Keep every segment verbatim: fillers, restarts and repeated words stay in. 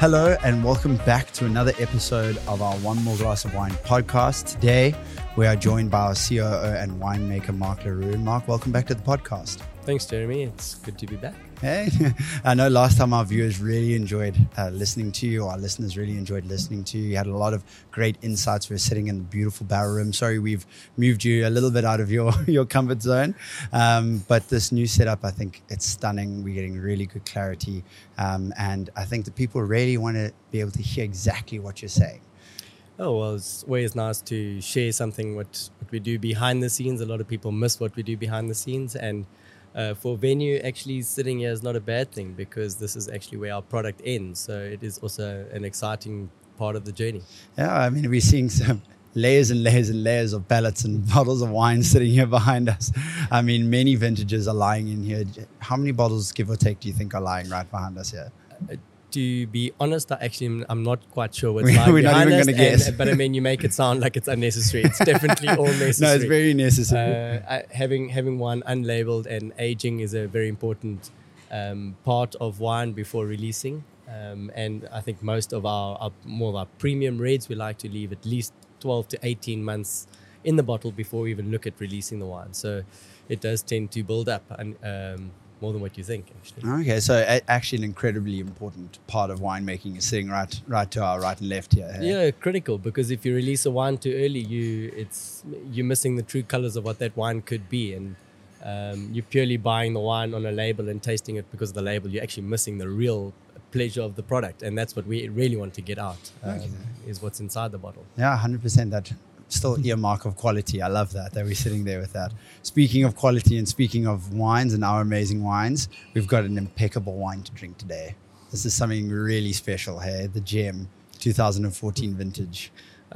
Hello and welcome back to another episode of our One More Glass of Wine podcast. Today we are joined by our C O O and winemaker Mark le Roux. Mark, welcome back to the podcast. Thanks, Jeremy. It's good to be back. Hey, I know last time our viewers really enjoyed uh, listening to you. Our listeners really enjoyed listening to you. You had a lot of great insights. We were sitting in the beautiful barrel room. Sorry, we've moved you a little bit out of your, your comfort zone. Um, but this new setup, I think it's stunning. We're getting really good clarity. Um, and I think the people really want to be able to hear exactly what you're saying. Oh, well, it's always nice to share something, what, what we do behind the scenes. A lot of people miss what we do behind the scenes. And Uh, for venue, actually sitting here is not a bad thing, because this is actually where our product ends. So it is also an exciting part of the journey. Yeah, I mean, we're seeing some layers and layers and layers of pallets and bottles of wine sitting here behind us. I mean, many vintages are lying in here. How many bottles, give or take, do you think are lying right behind us here? Uh, To be honest, I actually I'm not quite sure what's lying We're behind not even us, gonna guess. And, but I mean, you make it sound like it's unnecessary. It's definitely all necessary. No, it's very necessary. Uh, I, having having wine unlabeled and aging is a very important um, part of wine before releasing. Um, and I think most of our, our more of our premium reds, we like to leave at least twelve to eighteen months in the bottle before we even look at releasing the wine. So it does tend to build up and. Um, More than what you think, actually. Okay, so actually an incredibly important part of winemaking is sitting right right to our right and left here. Hey? Yeah, critical, because if you release a wine too early, you it's you're missing the true colors of what that wine could be. And um, you're purely buying the wine on a label and tasting it because of the label. You're actually missing the real pleasure of the product. And that's what we really want to get out, um, okay. is what's inside the bottle. Yeah, one hundred percent that. Still earmark of quality. I love that, that we're sitting there with that. Speaking of quality and speaking of wines and our amazing wines, we've got an impeccable wine to drink today. This is something really special, hey? The Jem twenty fourteen vintage.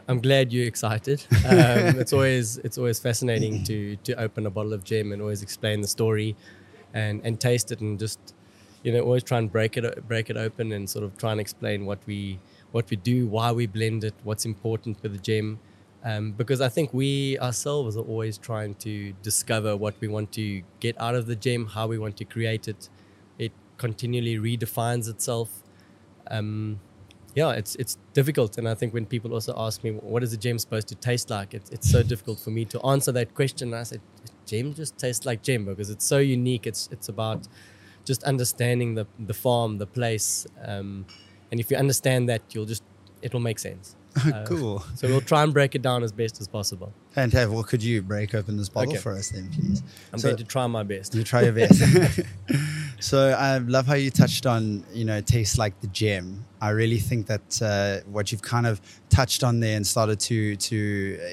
I'm glad you're excited. Um, it's always it's always fascinating to to open a bottle of Jem and always explain the story and, and taste it and just, you know, always try and break it break it open and sort of try and explain what we what we do, why we blend it, what's important for the Jem. Um, because I think we ourselves are always trying to discover what we want to get out of the Jem, how we want to create it. It continually redefines itself. Um, yeah, it's it's difficult. And I think when people also ask me, what is the Jem supposed to taste like? It's, it's so difficult for me to answer that question. And I said, Jem just tastes like Jem because it's so unique. It's it's about just understanding the, the farm, the place. Um, and if you understand that, you'll just it'll make sense. Uh, cool. So we'll try and break it down as best as possible. Fantastic. Well, could you break open this bottle okay. for us then, please? I'm so, going to try my best. You try your best. So I love how you touched on, you know, tastes like the Jem. I really think that uh, what you've kind of touched on there and started to to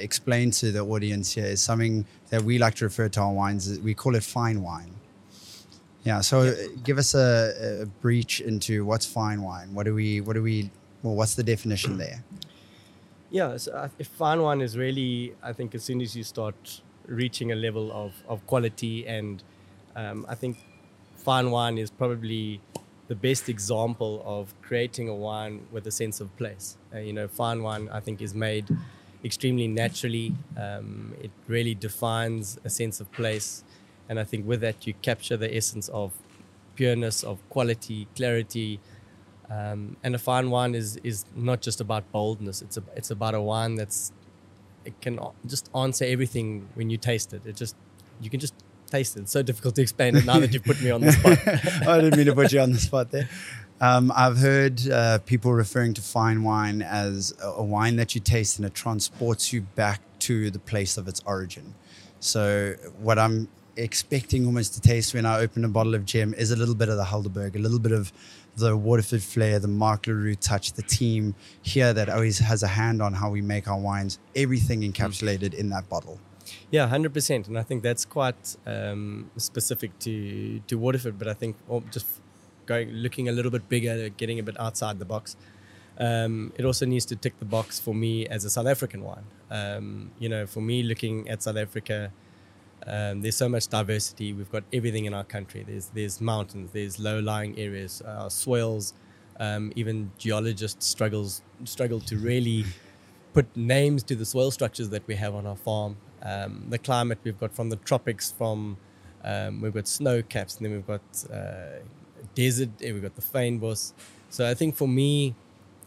explain to the audience here is something that we like to refer to our wines. We call it fine wine. Yeah. So yeah. give us a, a breach into what's fine wine. What do we? What do we? Well, what's the definition there? Yeah, so a fine wine is really, I think, as soon as you start reaching a level of, of quality, and um, I think fine wine is probably the best example of creating a wine with a sense of place. Uh, you know, fine wine, I think, is made extremely naturally. Um, it really defines a sense of place, and I think with that you capture the essence of pureness, of quality, clarity. Um, and a fine wine is is not just about boldness. It's a, it's about a wine that's it can just answer everything when you taste it. It just you can just taste it. It's so difficult to explain it now that you put me on the spot. I didn't mean to put you on the spot there. Um, I've heard uh, people referring to fine wine as a, a wine that you taste and it transports you back to the place of its origin. So what I'm expecting almost to taste when I open a bottle of Jem is a little bit of the Helderberg, a little bit of the Waterford flair, the Mark le Roux touch, the team here that always has a hand on how we make our wines, everything encapsulated in that bottle. Yeah, one hundred percent. And I think that's quite um, specific to, to Waterford, but I think oh, just going looking a little bit bigger, getting a bit outside the box. Um, it also needs to tick the box for me as a South African wine. Um, you know, for me, looking at South Africa, Um, there's so much diversity. We've got everything in our country. There's there's mountains, there's low-lying areas, uh, soils. Um, even geologists struggles struggle to really put names to the soil structures that we have on our farm. Um, the climate we've got from the tropics, from um, we've got snow caps, and then we've got uh, desert. We've got the fynbos. So I think for me,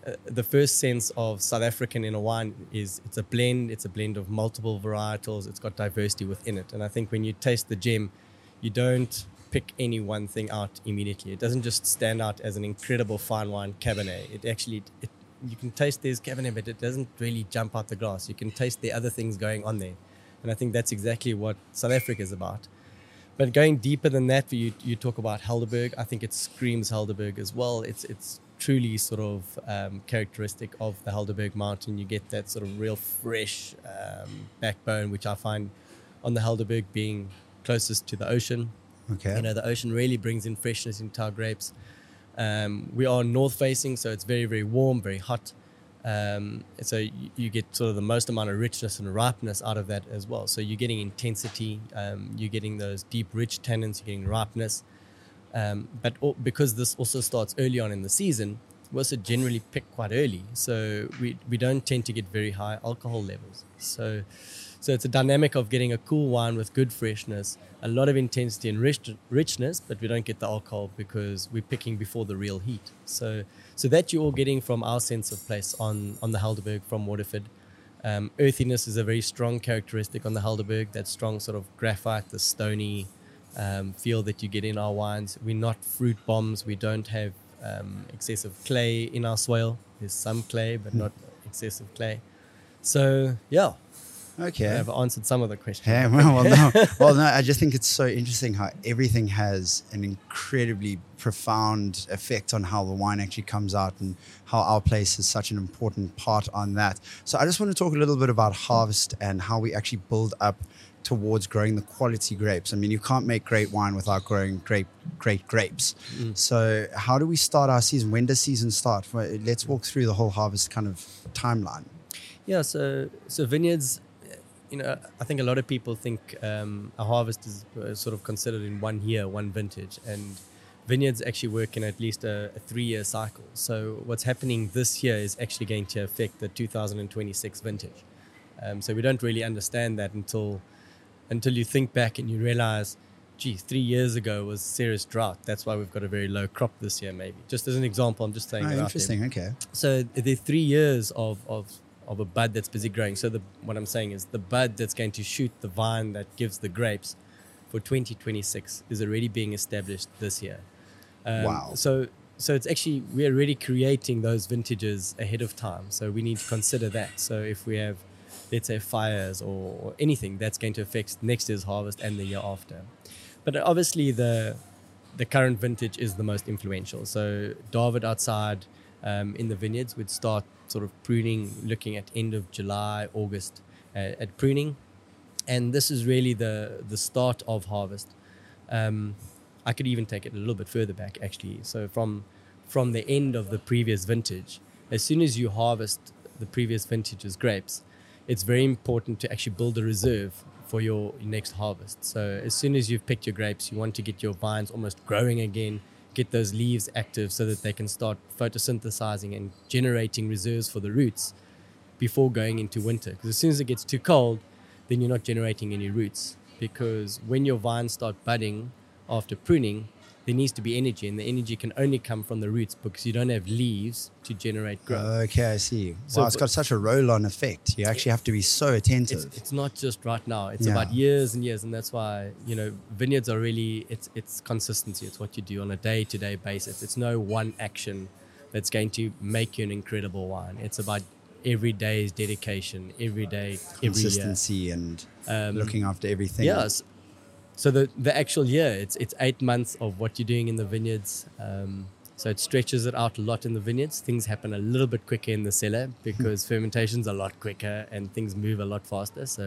uh, the first sense of South African in a wine is it's a blend. It's a blend of multiple varietals. It's got diversity within it. And I think when you taste the Jem, you don't pick any one thing out immediately. It doesn't just stand out as an incredible fine wine Cabernet. It actually, it, you can taste there's Cabernet, but it doesn't really jump out the glass. You can taste the other things going on there. And I think that's exactly what South Africa is about. But going deeper than that, you you talk about Helderberg. I think it screams Helderberg as well. It's it's truly sort of um, characteristic of the Helderberg mountain. You get that sort of real fresh um, backbone, which I find on the Helderberg being closest to the ocean. Okay. You know, the ocean really brings in freshness into our grapes. Um, we are north facing, so it's very, very warm, very hot. Um, so you, you get sort of the most amount of richness and ripeness out of that as well. So you're getting intensity, um, you're getting those deep, rich tannins, you're getting ripeness. Um, but all, because this also starts early on in the season, we also generally pick quite early. So we, we don't tend to get very high alcohol levels. So so it's a dynamic of getting a cool wine with good freshness, a lot of intensity and rich, richness, but we don't get the alcohol because we're picking before the real heat. So so that you're all getting from our sense of place on, on the Helderberg from Waterford. Um, earthiness is a very strong characteristic on the Helderberg, that strong sort of graphite, the stony um, feel that you get in our wines. We're not fruit bombs. We don't have um, excessive clay in our soil. There's some clay, but not excessive clay. So, yeah. Okay. I've answered some of the questions. Yeah, well, well, no, well, no, I just think it's so interesting how everything has an incredibly profound effect on how the wine actually comes out and how our place is such an important part on that. So I just want to talk a little bit about harvest and how we actually build up towards growing the quality grapes. I mean, you can't make great wine without growing great, great grapes. Mm. So how do we start our season? When does season start? Let's walk through the whole harvest kind of timeline. Yeah, so so vineyards... You know, I think a lot of people think um, a harvest is uh, sort of considered in one year, one vintage, and vineyards actually work in at least a, a three-year cycle. So what's happening this year is actually going to affect the two thousand twenty-six vintage. Um, so we don't really understand that until until you think back and you realize, gee, three years ago was serious drought. That's why we've got a very low crop this year, maybe. Just as an example, I'm just saying. Oh, interesting. There. Okay. So there are three years of of. of a bud that's busy growing. So the, what I'm saying is the bud that's going to shoot the vine that gives the grapes for twenty twenty-six is already being established this year. Um, wow. So so it's actually, we're already creating those vintages ahead of time. So we need to consider that. So if we have, let's say, fires or, or anything, that's going to affect next year's harvest and the year after. But obviously the the current vintage is the most influential. So David outside um, in the vineyards would start sort of pruning, looking at end of July, August uh, at pruning. And this is really the, the start of harvest. Um, I could even take it a little bit further back, actually. So from from the end of the previous vintage, as soon as you harvest the previous vintage's grapes, it's very important to actually build a reserve for your next harvest. So as soon as you've picked your grapes, you want to get your vines almost growing again, get those leaves active so that they can start photosynthesizing and generating reserves for the roots before going into winter. Because as soon as it gets too cold, then you're not generating any roots. Because when your vines start budding after pruning, there needs to be energy, and the energy can only come from the roots because you don't have leaves to generate growth. Okay, I see. So wow, it's got such a roll-on effect. You actually have to be so attentive. It's, it's not just right now. It's yeah. about years and years, and that's why, you know, vineyards are really, it's it's consistency. It's what you do on a day-to-day basis. It's no one action that's going to make you an incredible wine. It's about every day's dedication, every day, every consistency year. and um, looking after everything. Yes. Yeah, So the, the actual year, it's it's eight months of what you're doing in the vineyards. Um, so it stretches it out a lot in the vineyards. Things happen a little bit quicker in the cellar because fermentation's a lot quicker and things move a lot faster. So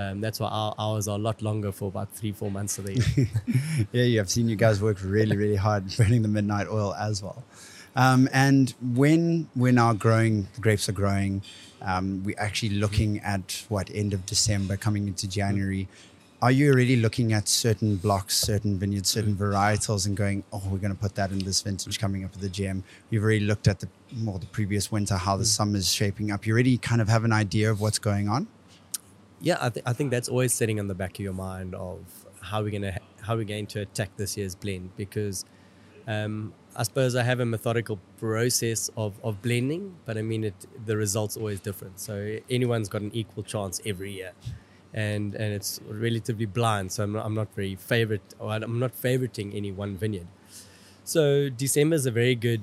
um, that's why our hours are a lot longer for about three, four months of the year. Yeah, yeah, I've seen you guys work really, really hard burning the midnight oil as well. Um, and when we're now growing, the grapes are growing, um, we're actually looking at, what, end of December, coming into January. Are you already looking at certain blocks, certain vineyards, certain varietals and going, oh, we're going to put that in this vintage coming up with the Jem? You've already looked at the more the previous winter, how the mm. summer is shaping up. You already kind of have an idea of what's going on? Yeah, I, th- I think that's always sitting on the back of your mind of how we're going to how we're going to attack this year's blend, because um, I suppose I have a methodical process of, of blending, but I mean, it, the result's always different. So anyone's got an equal chance every year. And and it's relatively blind, so I'm not, I'm not very favorite, or I'm not favoriting any one vineyard. So December is a very good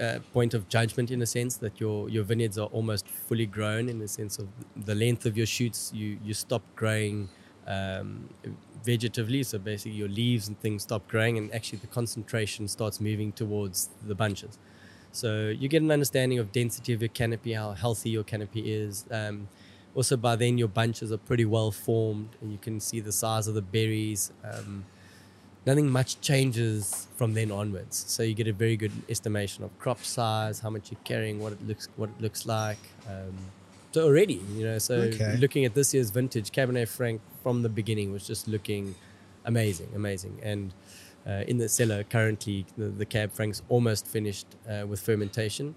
uh, point of judgment, in a sense that your your vineyards are almost fully grown, in the sense of the length of your shoots. You you stop growing um, vegetatively, so basically your leaves and things stop growing, and actually the concentration starts moving towards the bunches. So you get an understanding of density of your canopy, how healthy your canopy is. Um, Also, by then, your bunches are pretty well formed and you can see the size of the berries. Um, nothing much changes from then onwards. So you get a very good estimation of crop size, how much you're carrying, what it looks what it looks like. Um, so already, you know, so okay. Looking at this year's vintage, Cabernet Franc from the beginning was just looking amazing, amazing. And uh, in the cellar currently, the, the Cab Franc's almost finished uh, with fermentation,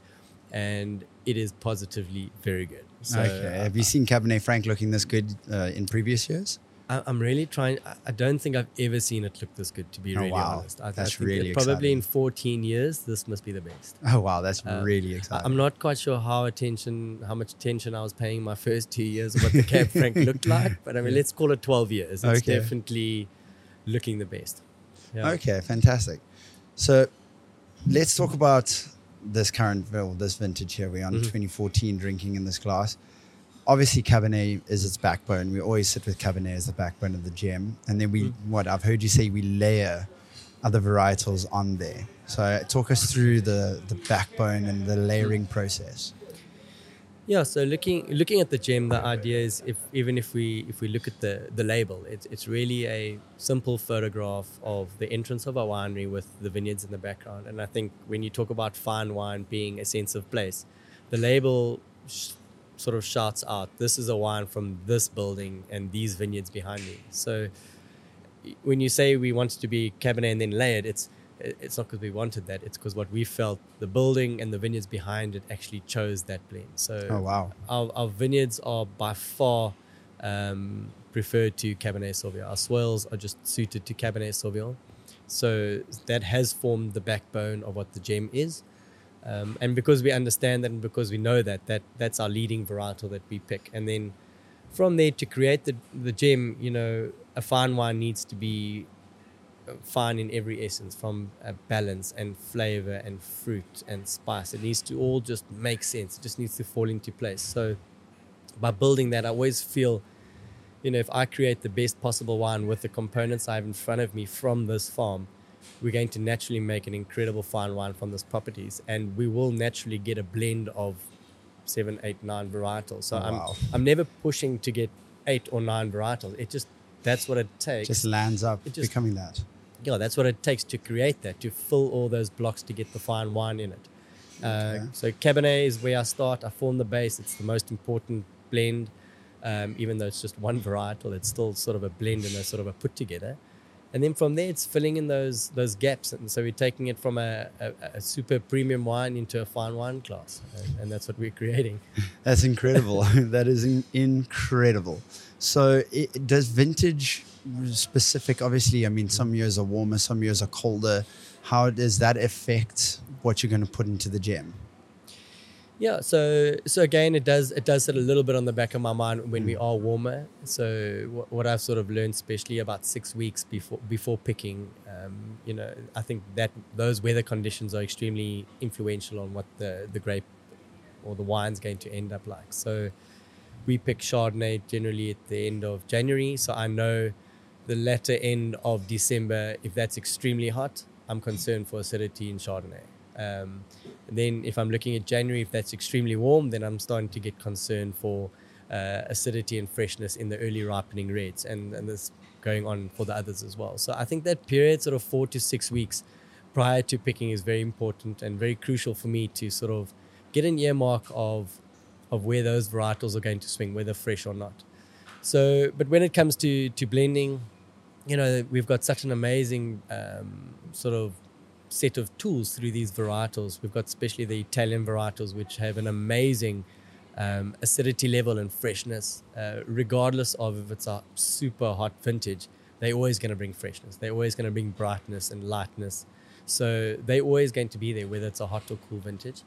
and it is positively very good. So, okay. Have you seen Cabernet Franc looking this good uh, in previous years? I, I'm really trying. I don't think I've ever seen it look this good, to be oh, really wow. honest. I, that's I think really probably exciting. In fourteen years, this must be the best. Oh, wow. That's um, really exciting. I'm not quite sure how attention, how much attention I was paying my first two years of what the Cab Franc looked like. But I mean, let's call it twelve years. It's okay. Definitely looking the best. Yeah. Okay. Fantastic. So let's talk about this current, well, this vintage here we're on, mm-hmm. twenty fourteen, drinking in this glass. Obviously, Cabernet is its backbone. We always sit with Cabernet as the backbone of the Jem. And then we, mm-hmm. what I've heard you say, we layer other varietals on there. So talk us through the, the backbone and the layering process. Yeah, so looking looking at the Jem, the idea is, if even if we if we look at the, the label, it's it's really a simple photograph of the entrance of our winery with the vineyards in the background. And I think when you talk about fine wine being a sense of place, the label sh- sort of shouts out, this is a wine from this building and these vineyards behind me. So when you say we want it to be Cabernet and then layered, it's It's not because we wanted that. It's because what we felt, the building and the vineyards behind it actually chose that blend. So oh, wow. our, our vineyards are by far um, preferred to Cabernet Sauvignon. Our soils are just suited to Cabernet Sauvignon. So that has formed the backbone of what the Jem is. Um, and because we understand that and because we know that, that that's our leading varietal that we pick. And then from there, to create the, the Jem, you know, a fine wine needs to be fine in every essence, from uh, balance and flavor and fruit and spice. It needs to all just make sense. It just needs to fall into place. So by building that, I always feel, you know, if I create the best possible wine with the components I have in front of me from this farm, we're going to naturally make an incredible fine wine from these properties, and we will naturally get a blend of seven, eight, nine varietals. So wow. I'm I'm never pushing to get eight or nine varietals. It just, that's what it takes. Just lands up just, becoming that. Yeah, that's what it takes to create that, to fill all those blocks to get the fine wine in it. Uh, okay. So Cabernet is where I start. I form the base. It's the most important blend. Um, even though it's just one varietal, it's still sort of a blend and a sort of a put together. And then from there, it's filling in those those gaps. And so we're taking it from a, a, a super premium wine into a fine wine class. And, and that's what we're creating. That's incredible. That is in, incredible. So it, does vintage... specific, obviously, I mean, some years are warmer, some years are colder. How does that affect what you're going to put into the Jem? Yeah, so so again, it does it does sit a little bit on the back of my mind when mm. we are warmer. So w- what I've sort of learned, especially about six weeks before before picking, um, you know, I think that those weather conditions are extremely influential on what the, the grape or the wine's going to end up like. So we pick Chardonnay generally at the end of January, so I know the latter end of December, if that's extremely hot, I'm concerned for acidity in Chardonnay. Um, then if I'm looking at January, if that's extremely warm, then I'm starting to get concerned for uh, acidity and freshness in the early ripening reds, and, and this going on for the others as well. So I think that period, sort of four to six weeks prior to picking, is very important and very crucial for me to sort of get an earmark of, of where those varietals are going to swing, whether fresh or not. So, but when it comes to, to blending, you know, we've got such an amazing um, sort of set of tools through these varietals. We've got especially the Italian varietals, which have an amazing um, acidity level and freshness. Uh, regardless of if it's a super hot vintage, they're always going to bring freshness. They're always going to bring brightness and lightness. So they're always going to be there, whether it's a hot or cool vintage.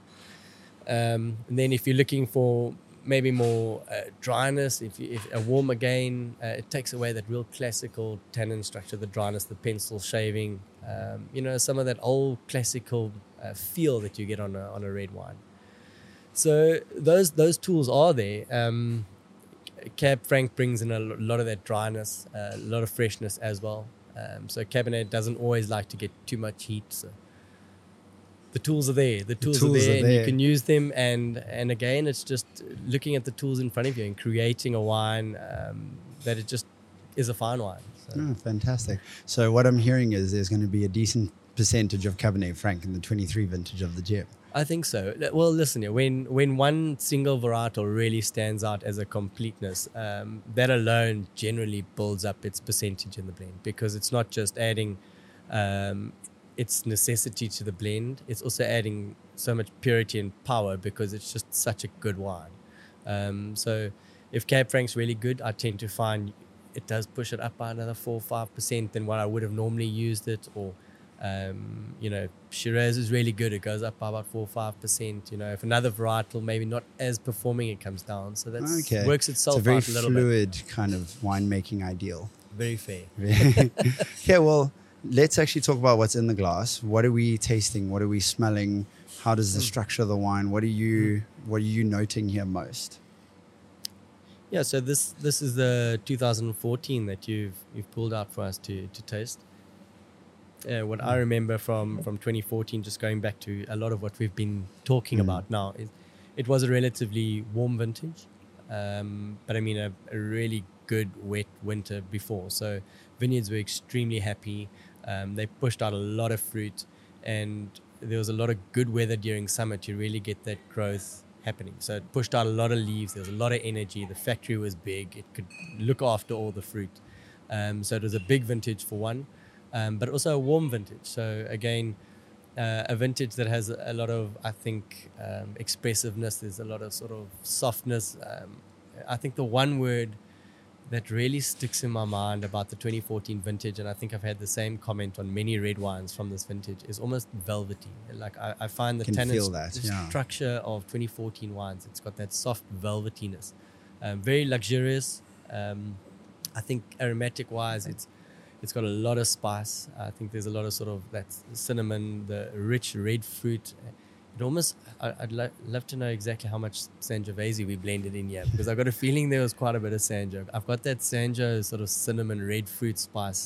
Um, and then if you're looking for maybe more uh, dryness, if, you, if a warmer grain, uh, it takes away that real classical tannin structure, the dryness, the pencil shaving, um, you know, some of that old classical uh, feel that you get on a, on a red wine. So those those tools are there. Um, Cab Franc brings in a lot of that dryness, uh, a lot of freshness as well. Um, so Cabernet doesn't always like to get too much heat. So the tools are there. The tools, the tools are, there, are there, and you can use them. And and again, it's just looking at the tools in front of you and creating a wine um, that it just is a fine wine. So. Oh, fantastic. So what I'm hearing is there's going to be a decent percentage of Cabernet Franc in the twenty-three vintage of the Jem. I think so. Well, listen, when when one single varietal really stands out as a completeness, um, that alone generally builds up its percentage in the blend, because it's not just adding um, its necessity to the blend, it's also adding so much purity and power because it's just such a good wine. Um, so if Cab Franc's really good, I tend to find it does push it up by another four or five percent than what I would have normally used it, or... Um, you know, Shiraz is really good. It goes up by about four or five percent. You know, if another varietal maybe not as performing, it comes down. So that okay. works itself out a little bit. It's a very fluid kind of winemaking ideal. Very fair. Okay, well, let's actually talk about what's in the glass. What are we tasting? What are we smelling? How does the structure of the wine? What are you What are you noting here most? Yeah, so this this is the two thousand fourteen that you've you've pulled out for us to to taste. Uh, what I remember from, from twenty fourteen, just going back to a lot of what we've been talking mm. about now, it, it was a relatively warm vintage, um, but I mean a, a really good wet winter before. So vineyards were extremely happy. Um, they pushed out a lot of fruit, and there was a lot of good weather during summer to really get that growth happening. So it pushed out a lot of leaves. There was a lot of energy. The factory was big. It could look after all the fruit. Um, so it was a big vintage for one. Um, but also a warm vintage. So again, uh, a vintage that has a lot of, I think, um, expressiveness. There's a lot of sort of softness. Um, I think the one word that really sticks in my mind about the twenty fourteen vintage, and I think I've had the same comment on many red wines from this vintage, is almost velvety. Like I, I find the tannin st- yeah. structure of twenty fourteen wines, it's got that soft velvetiness. Um, very luxurious. Um, I think aromatic-wise, it's It's got a lot of spice. I think there's a lot of sort of that cinnamon, the rich red fruit. It almost, I, I'd lo- love to know exactly how much Sangiovese we blended in here, because I've got a feeling there was quite a bit of Sangio. I've got that Sangio sort of cinnamon red fruit spice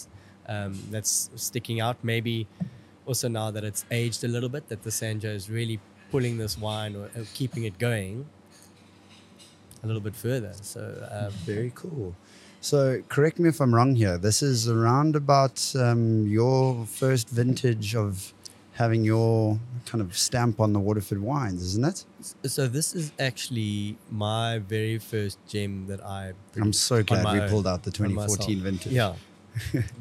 um, that's sticking out. Maybe also now that it's aged a little bit, that the Sangio is really pulling this wine or, or keeping it going a little bit further. So um, very cool. So correct me if I'm wrong here. This is around about um, your first vintage of having your kind of stamp on the Waterford wines, isn't it? So this is actually my very first Jem that I produced. I'm so glad we own, pulled out the twenty fourteen vintage. Yeah,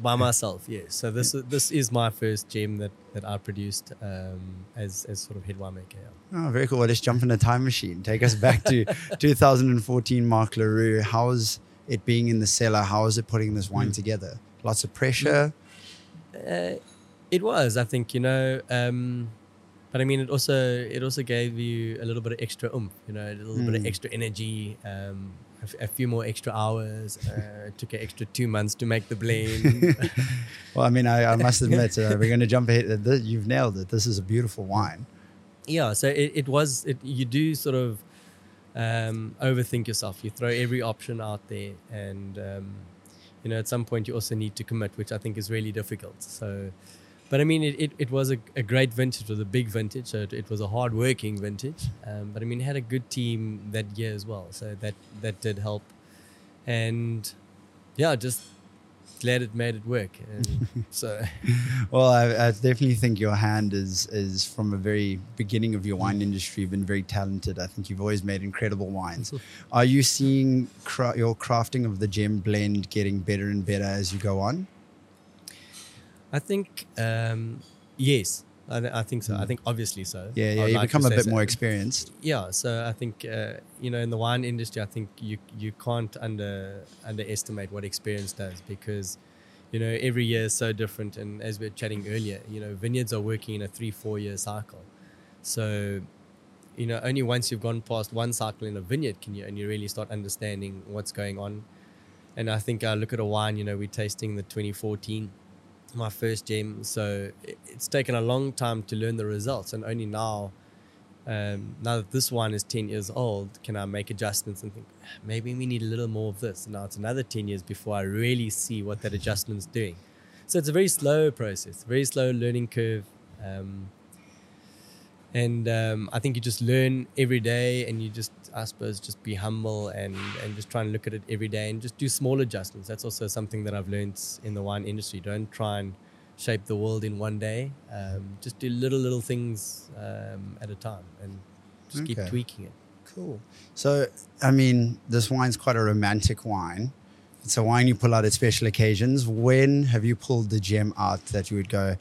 by myself, yes. Yeah. So this this is my first Jem that, that I produced um, as, as sort of head winemaker. Yeah. Oh, very cool. Well, let's jump in a time machine. Take us back to twenty fourteen Mark le Roux. How's it being in the cellar? How is it putting this wine mm. together? Lots of pressure? Uh, it was, I think, you know. Um, but I mean, it also it also gave you a little bit of extra oomph, you know, a little mm. bit of extra energy, um, a, f- a few more extra hours. Uh, it took an extra two months to make the blend. Well, I mean, I, I must admit, uh, we're going to jump ahead. You've nailed it. This is a beautiful wine. Yeah, so it, it was, it, you do sort of, Um, overthink yourself. You throw every option out there, and um, you know, at some point you also need to commit, which I think is really difficult. So, but I mean, it, it, it was a, a great vintage. It was a big vintage, so it, it was a hard working vintage, um, but I mean, had a good team that year as well, so that that did help. And yeah, just glad it made it work. And so well, I, I definitely think your hand is is from the very beginning of your wine industry. You've been very talented. I think you've always made incredible wines. Are you seeing cra- your crafting of the Jem blend getting better and better as you go on? I think um, yes I, th- I think so mm. I think obviously so yeah, yeah you like become a bit so. more experienced. Yeah, so I think uh, you know, in the wine industry, I think you you can't under underestimate what experience does, because you know, every year is so different. And as we were chatting earlier, you know, vineyards are working in a three, four year cycle. So, you know, only once you've gone past one cycle in a vineyard can you, and you really start understanding what's going on. And I think I look at a wine, you know, we're tasting the twenty fourteen, my first gem. So it's taken a long time to learn the results. And only now, um, now that this wine is ten years old, can I make adjustments and think, maybe we need a little more of this. And now it's another ten years before I really see what that adjustment's doing. So it's a very slow process, very slow learning curve. Um, And um, I think you just learn every day, and you just, I suppose, just be humble and, and just try and look at it every day and just do small adjustments. That's also something that I've learned in the wine industry. Don't try and shape the world in one day. Um, just do little, little things um, at a time and just okay. keep tweaking it. Cool. So, I mean, this wine's quite a romantic wine. It's a wine you pull out at special occasions. When have you pulled the gem out that you would go,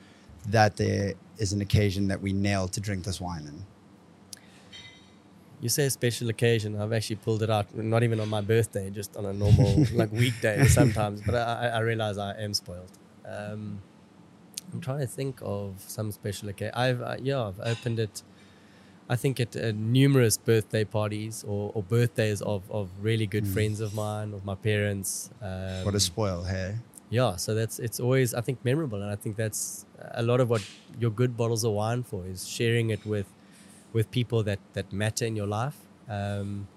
that there is an occasion that we nailed to drink this wine in? You say a special occasion. I've actually pulled it out, not even on my birthday, just on a normal like weekday sometimes. But I, I realize I am spoiled. Um, I'm trying to think of some special occasion. I've uh, yeah, I've opened it. I think at uh, numerous birthday parties or, or birthdays of of really good mm. friends of mine, of my parents. Um, what a spoil, hey. Yeah, so that's it's always, I think, memorable. And I think that's a lot of what your good bottles of wine for, is sharing it with with people that, that matter in your life. Um,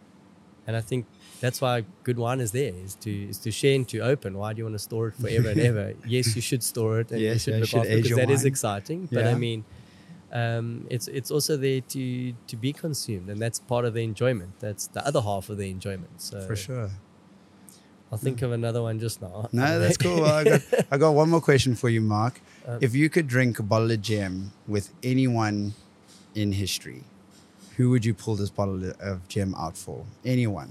and I think that's why good wine is there, is to is to share and to open. Why do you want to store it forever and ever? Yes, you should store it, and yes, you should yeah, look you should after it, because that wine is exciting. But yeah. I mean, um, it's it's also there to, to be consumed, and that's part of the enjoyment. That's the other half of the enjoyment. So for sure. I'll think of another one just now. No, that's cool. Well, I got, I got one more question for you, Mark. Um, if you could drink a bottle of Jem with anyone in history, who would you pull this bottle of Jem out for? Anyone.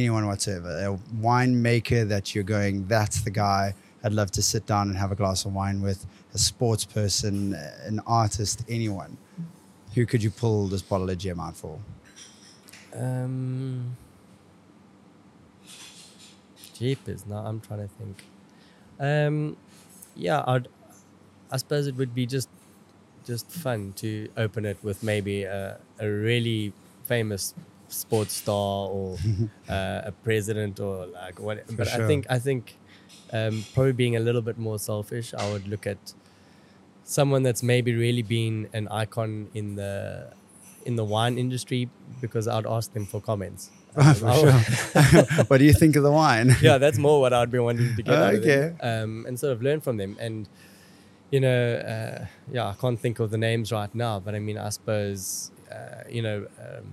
Anyone whatsoever. A winemaker that you're going, that's the guy I'd love to sit down and have a glass of wine with, a sports person, an artist, anyone. Who could you pull this bottle of Jem out for? Um... Jeepers, now I'm trying to think. Um, yeah, I'd, I suppose it would be just just fun to open it with maybe a, a really famous sports star or uh, a president or like what. But sure. I think I think um, probably being a little bit more selfish, I would look at someone that's maybe really been an icon in the in the wine industry, because I'd ask them for comments. Um, oh, for sure. What do you think of the wine? Yeah, that's more what I'd be wanting to get oh, out of okay. them, um, and sort of learn from them. And, you know, uh, yeah, I can't think of the names right now, but I mean, I suppose, uh, you know. Um,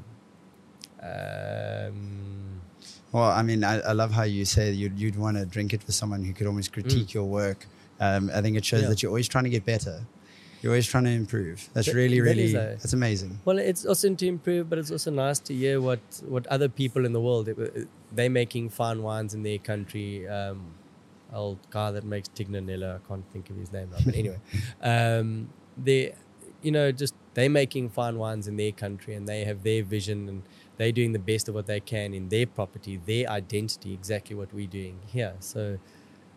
um, well, I mean, I, I love how you say you'd, you'd want to drink it with someone who could almost critique mm. your work. Um, I think it shows yeah. that you're always trying to get better. You're always trying to improve. That's really, really, that a, that's amazing. Well, it's awesome to improve, but it's also nice to hear what, what other people in the world, it, they're making fine wines in their country. Um, old guy that makes Tignanella, I can't think of his name now, but anyway. um, they, you know, just they're making fine wines in their country, and they have their vision, and they're doing the best of what they can in their property, their identity, exactly what we're doing here. So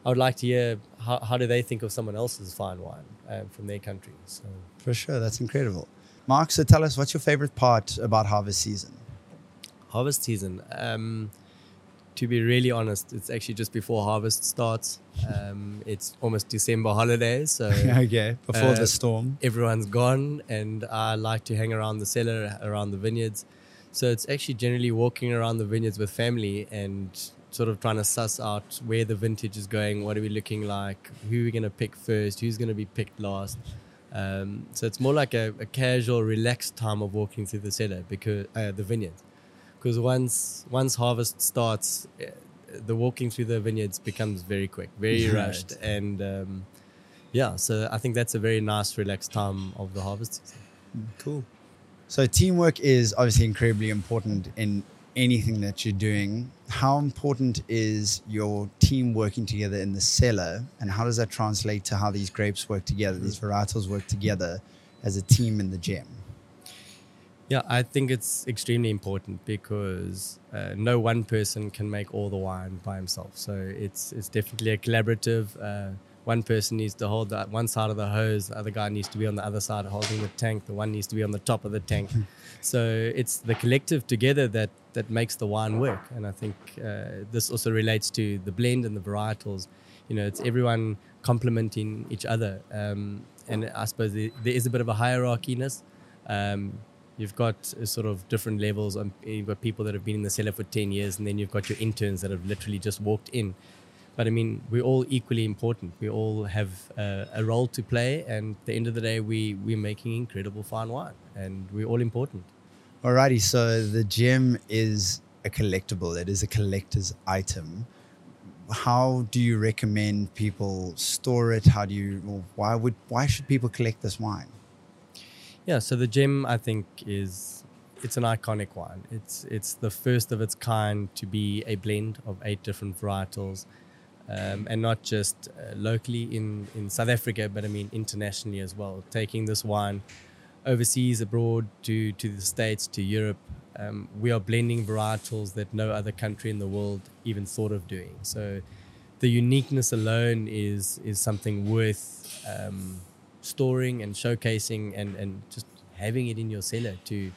I would like to hear how, how do they think of someone else's fine wine uh, from their country. So. For sure, that's incredible. Mark, so tell us, what's your favorite part about harvest season? Harvest season? Um, to be really honest, it's actually just before harvest starts. Um, it's almost December holidays. So okay, before uh, the storm. Everyone's gone, and I like to hang around the cellar, around the vineyards. So it's actually generally walking around the vineyards with family and sort of trying to suss out where the vintage is going, what are we looking like, who are we going to pick first, who's going to be picked last. Um, so it's more like a, a casual, relaxed time of walking through the cellar, because uh, the vineyard. Because once once harvest starts, the walking through the vineyards becomes very quick, very right. rushed. And um, yeah, so I think that's a very nice, relaxed time of the harvest season. Cool. So teamwork is obviously incredibly important in anything that you're doing. How important is your team working together in the cellar, and how does that translate to how these grapes work together, these varietals work together as a team in the Jem? Yeah, I think it's extremely important, because uh, no one person can make all the wine by himself. So it's it's definitely a collaborative uh, one person needs to hold that one side of the hose, the other guy needs to be on the other side holding the tank, the one needs to be on the top of the tank. So it's the collective together that that makes the wine work. And I think uh, this also relates to the blend and the varietals. You know, it's everyone complementing each other. Um, and I suppose there, there is a bit of a hierarchiness. Um, you've got uh, sort of different levels. Um, you've got people that have been in the cellar for ten years, and then you've got your interns that have literally just walked in. But I mean, we're all equally important. We all have uh, a role to play, and at the end of the day, we, we're making incredible fine wine, and we're all important. Alrighty, so the Jem is a collectible. It is a collector's item. How do you recommend people store it? How do you? Why would? Why should people collect this wine? Yeah, so the Jem, I think, is it's an iconic wine. It's it's the first of its kind to be a blend of eight different varietals. Um, and not just uh, locally in, in South Africa, but I mean internationally as well. Taking this wine overseas, abroad, to, to the States, to Europe, um, we are blending varietals that no other country in the world even thought of doing. So the uniqueness alone is is something worth um, storing and showcasing, and, and just having it in your cellar to, you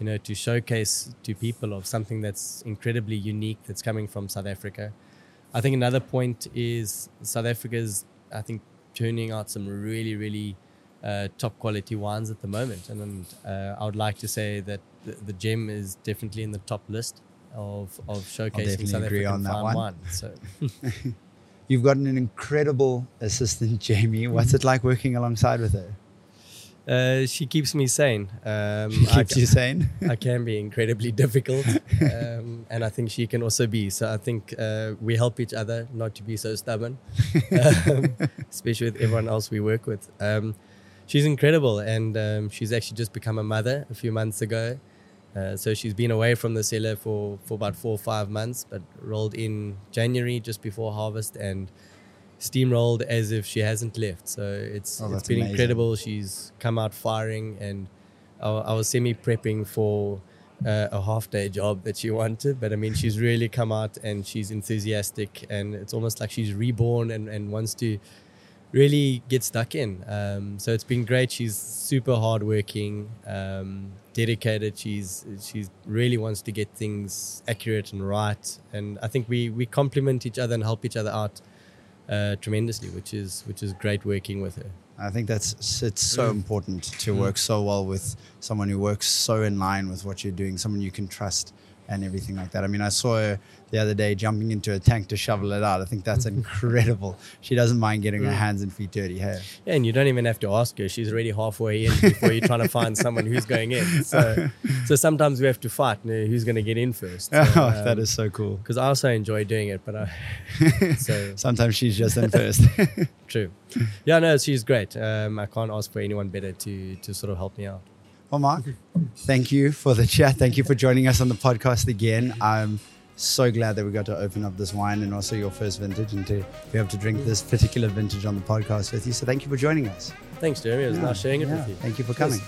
know, to showcase to people of something that's incredibly unique that's coming from South Africa. I think another point is South Africa's, I think, turning out some really, really uh, top quality wines at the moment. And, and uh, I would like to say that the, the Jem is definitely in the top list of, of showcasing South African fine wine. So. You've gotten an incredible assistant, Jamie. What's mm-hmm. it like working alongside with her? Uh, she keeps me sane. Um, she keeps I, you sane? I can be incredibly difficult, um, and I think she can also be. So I think uh, we help each other not to be so stubborn, um, especially with everyone else we work with. Um, she's incredible, and um, she's actually just become a mother a few months ago. Uh, so she's been away from the cellar for, for about four or five months, but rolled in January just before harvest, and steamrolled as if she hasn't left. So it's oh, it's been amazing. Incredible. She's come out firing, and I, I was semi-prepping for uh, a half-day job that she wanted. But I mean, she's really come out, and she's enthusiastic, and it's almost like she's reborn and, and wants to really get stuck in. Um, so it's been great. She's super hardworking, um, dedicated. She's she's really wants to get things accurate and right. And I think we we complement each other and help each other out Uh, tremendously, which is which is great working with her. I think that's it's so mm. important to mm. work so well with someone who works so in line with what you're doing, someone you can trust and everything like that. I mean, I saw her the other day jumping into a tank to shovel it out. I think that's incredible. She doesn't mind getting mm. her hands and feet dirty. Hey? Yeah, and you don't even have to ask her. She's already halfway in before you're trying to find someone who's going in. So so sometimes we have to fight you know, who's going to get in first. So, oh, um, that is so cool. Because I also enjoy doing it, but I... So. Sometimes she's just in first. True. Yeah, no, she's great. Um, I can't ask for anyone better to to sort of help me out. Well, Mark, thank you for the chat. Thank you for joining us on the podcast again. I'm so glad that we got to open up this wine and also your first vintage, and to be able to drink this particular vintage on the podcast with you. So thank you for joining us. Thanks, Jeremy. It was yeah, nice sharing it yeah. with you. Thank you for coming.